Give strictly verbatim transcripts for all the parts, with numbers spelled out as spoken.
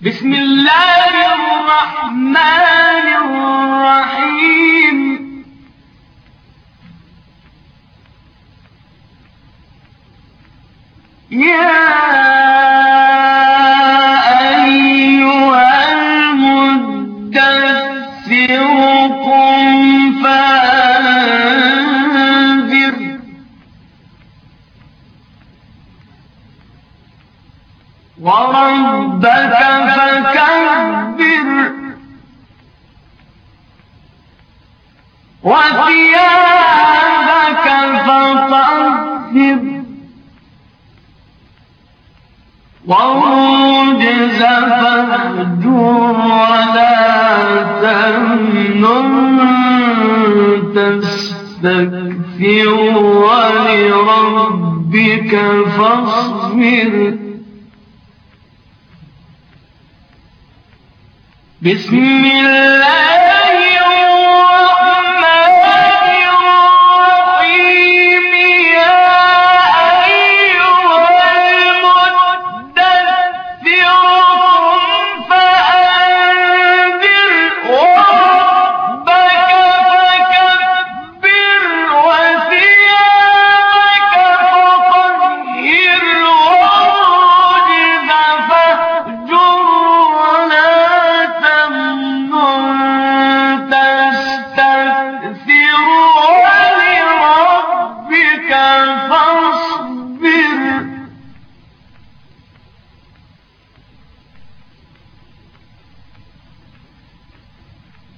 بسم الله الرحمن الرحيم يا أيها المدثر قم فأنذر وربك وثيابك فطهر والرجز فاهجر ولا تمنن تستكثر ولربك فاصبر بسم الله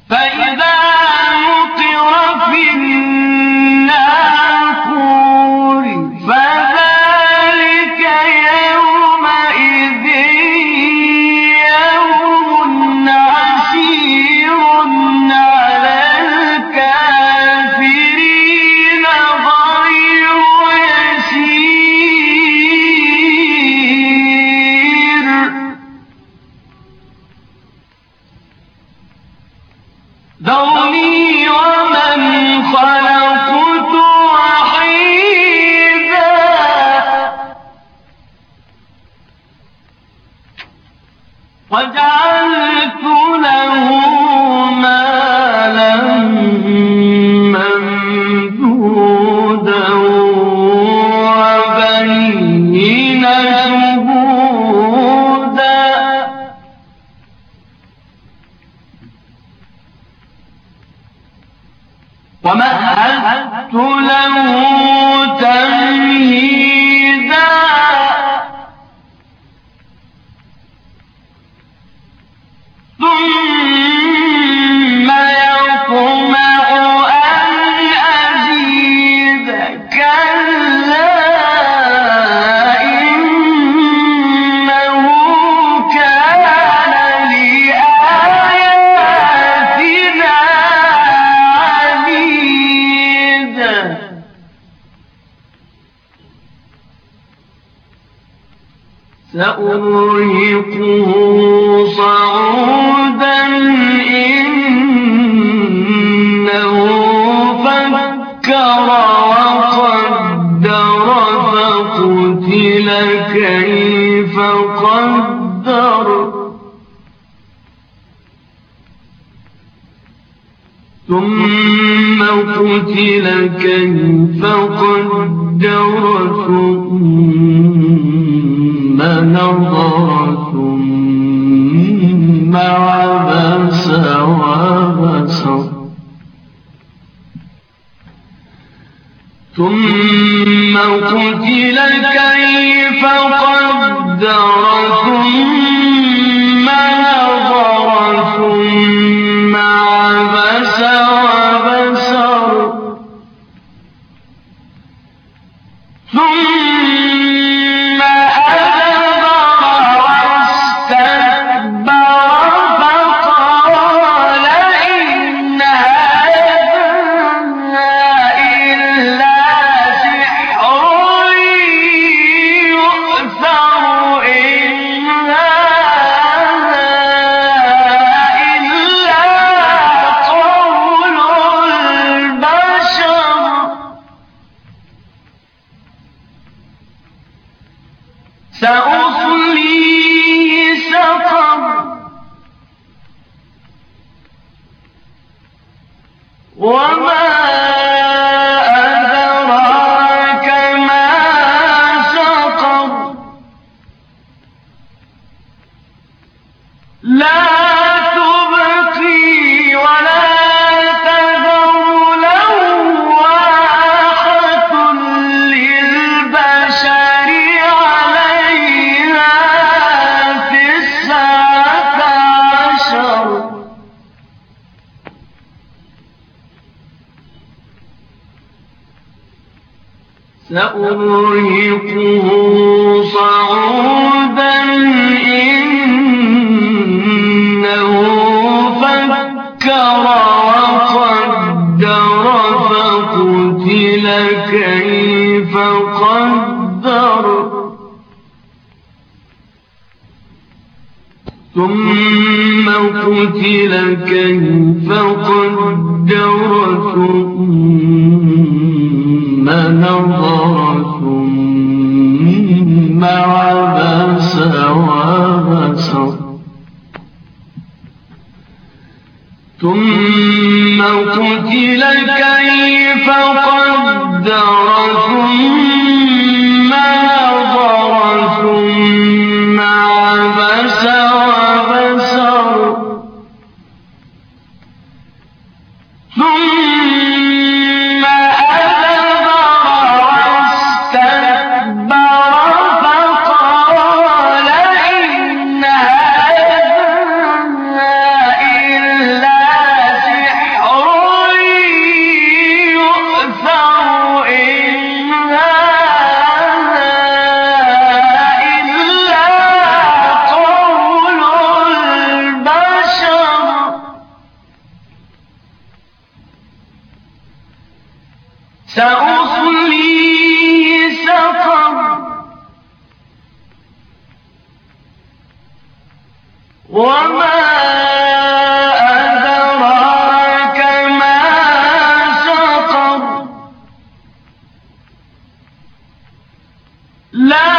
فإذا نقر في الناقور فذلك يومئذ يوم عسير على الكافرين غير يسير ذرني ومن خلقت وحيدا وجعلت له مالا ممدودا وبنين شهودا ومهدت له تمهيدا ثم يطمع أن أزيد كلا إنه كان لآياتنا سأرهقه صعودا إنه فكر وقدر فقتل كيف قدر ثم قتل كيف قدر ثم نظر ثم عبس وبسر ثم قتل كيف قدر ثم نظر ثم عبس وبسر ثم أدبر واستكبر فقال إن هذا إلا سحر يؤثر إن سأرهقه صعودا إنه فكر وقدر فقتل كيف قدر ثم قتل كيف قدر ثم نظر ثم عبس وبسر ثم قتل كيف قدر ثم نظر ثم عبس وبسر ثم أدبر واستكبر سأصليه سقر وما أدراك ما سقر لا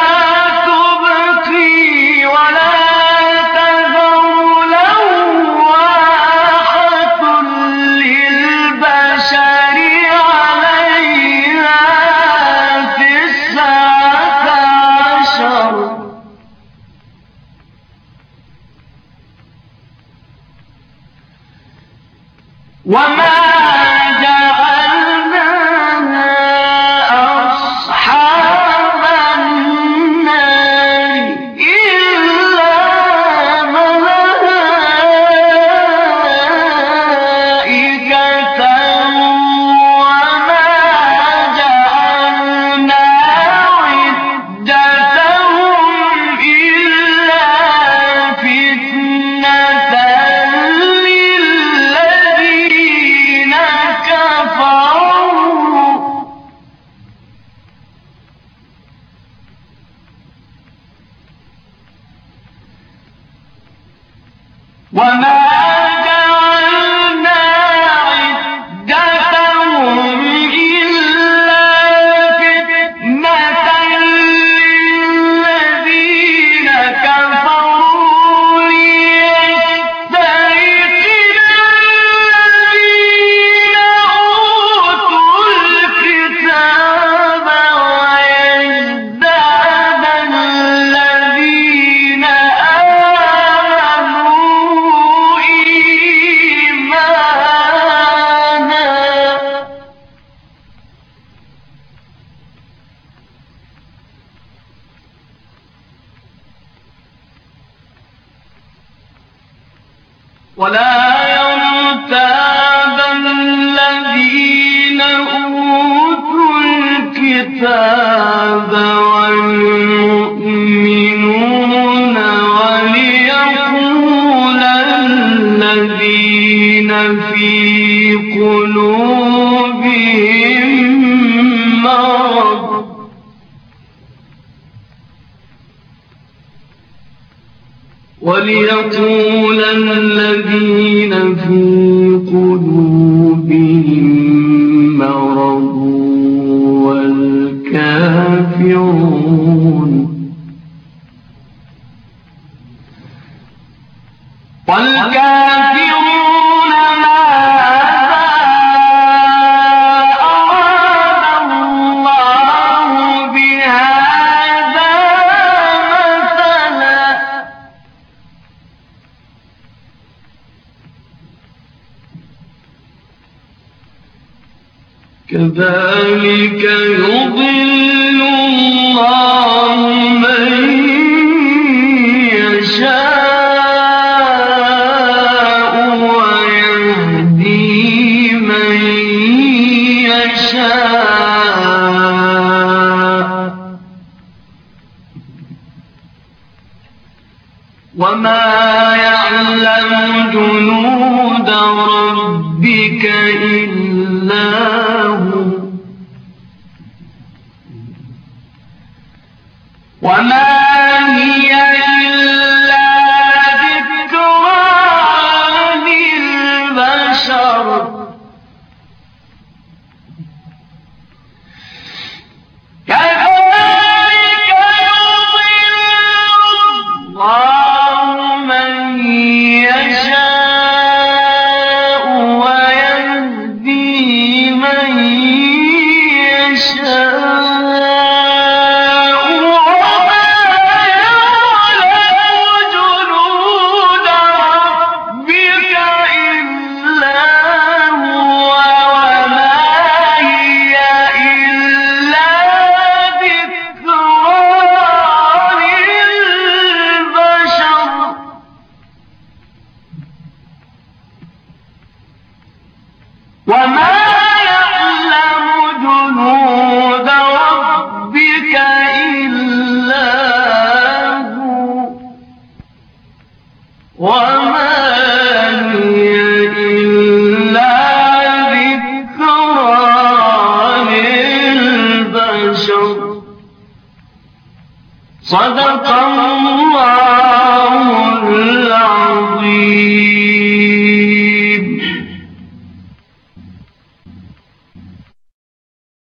تبقي ولا تذر لواحة للبشر وما جعلنا أصحاب النار إلا ملائكة وما جعلنا عدتهم إلا فتنة وما جعلنا عدتهم إلا فتنة للذين كفروا ليستيقن الذين أوتوا الكتاب ويزداد الذين ولا يرتاب الذين أوتوا الكتاب والمؤمنون وليقول الذين في قلوبهم مرض وليقول الذين في قلوبهم مرض والكافرون والكافرون ماذا كذلك يضل الله من يشاء ويهدي من يشاء وما يعلم جنود ربك إلا وما هي إلا ذكرى للبشر كذلك يضل الله من يشاء ويهدي من يشاء وما يعلم جنود ربك إلا هو وما هي إلا ذكرى للبشر. صدق الله.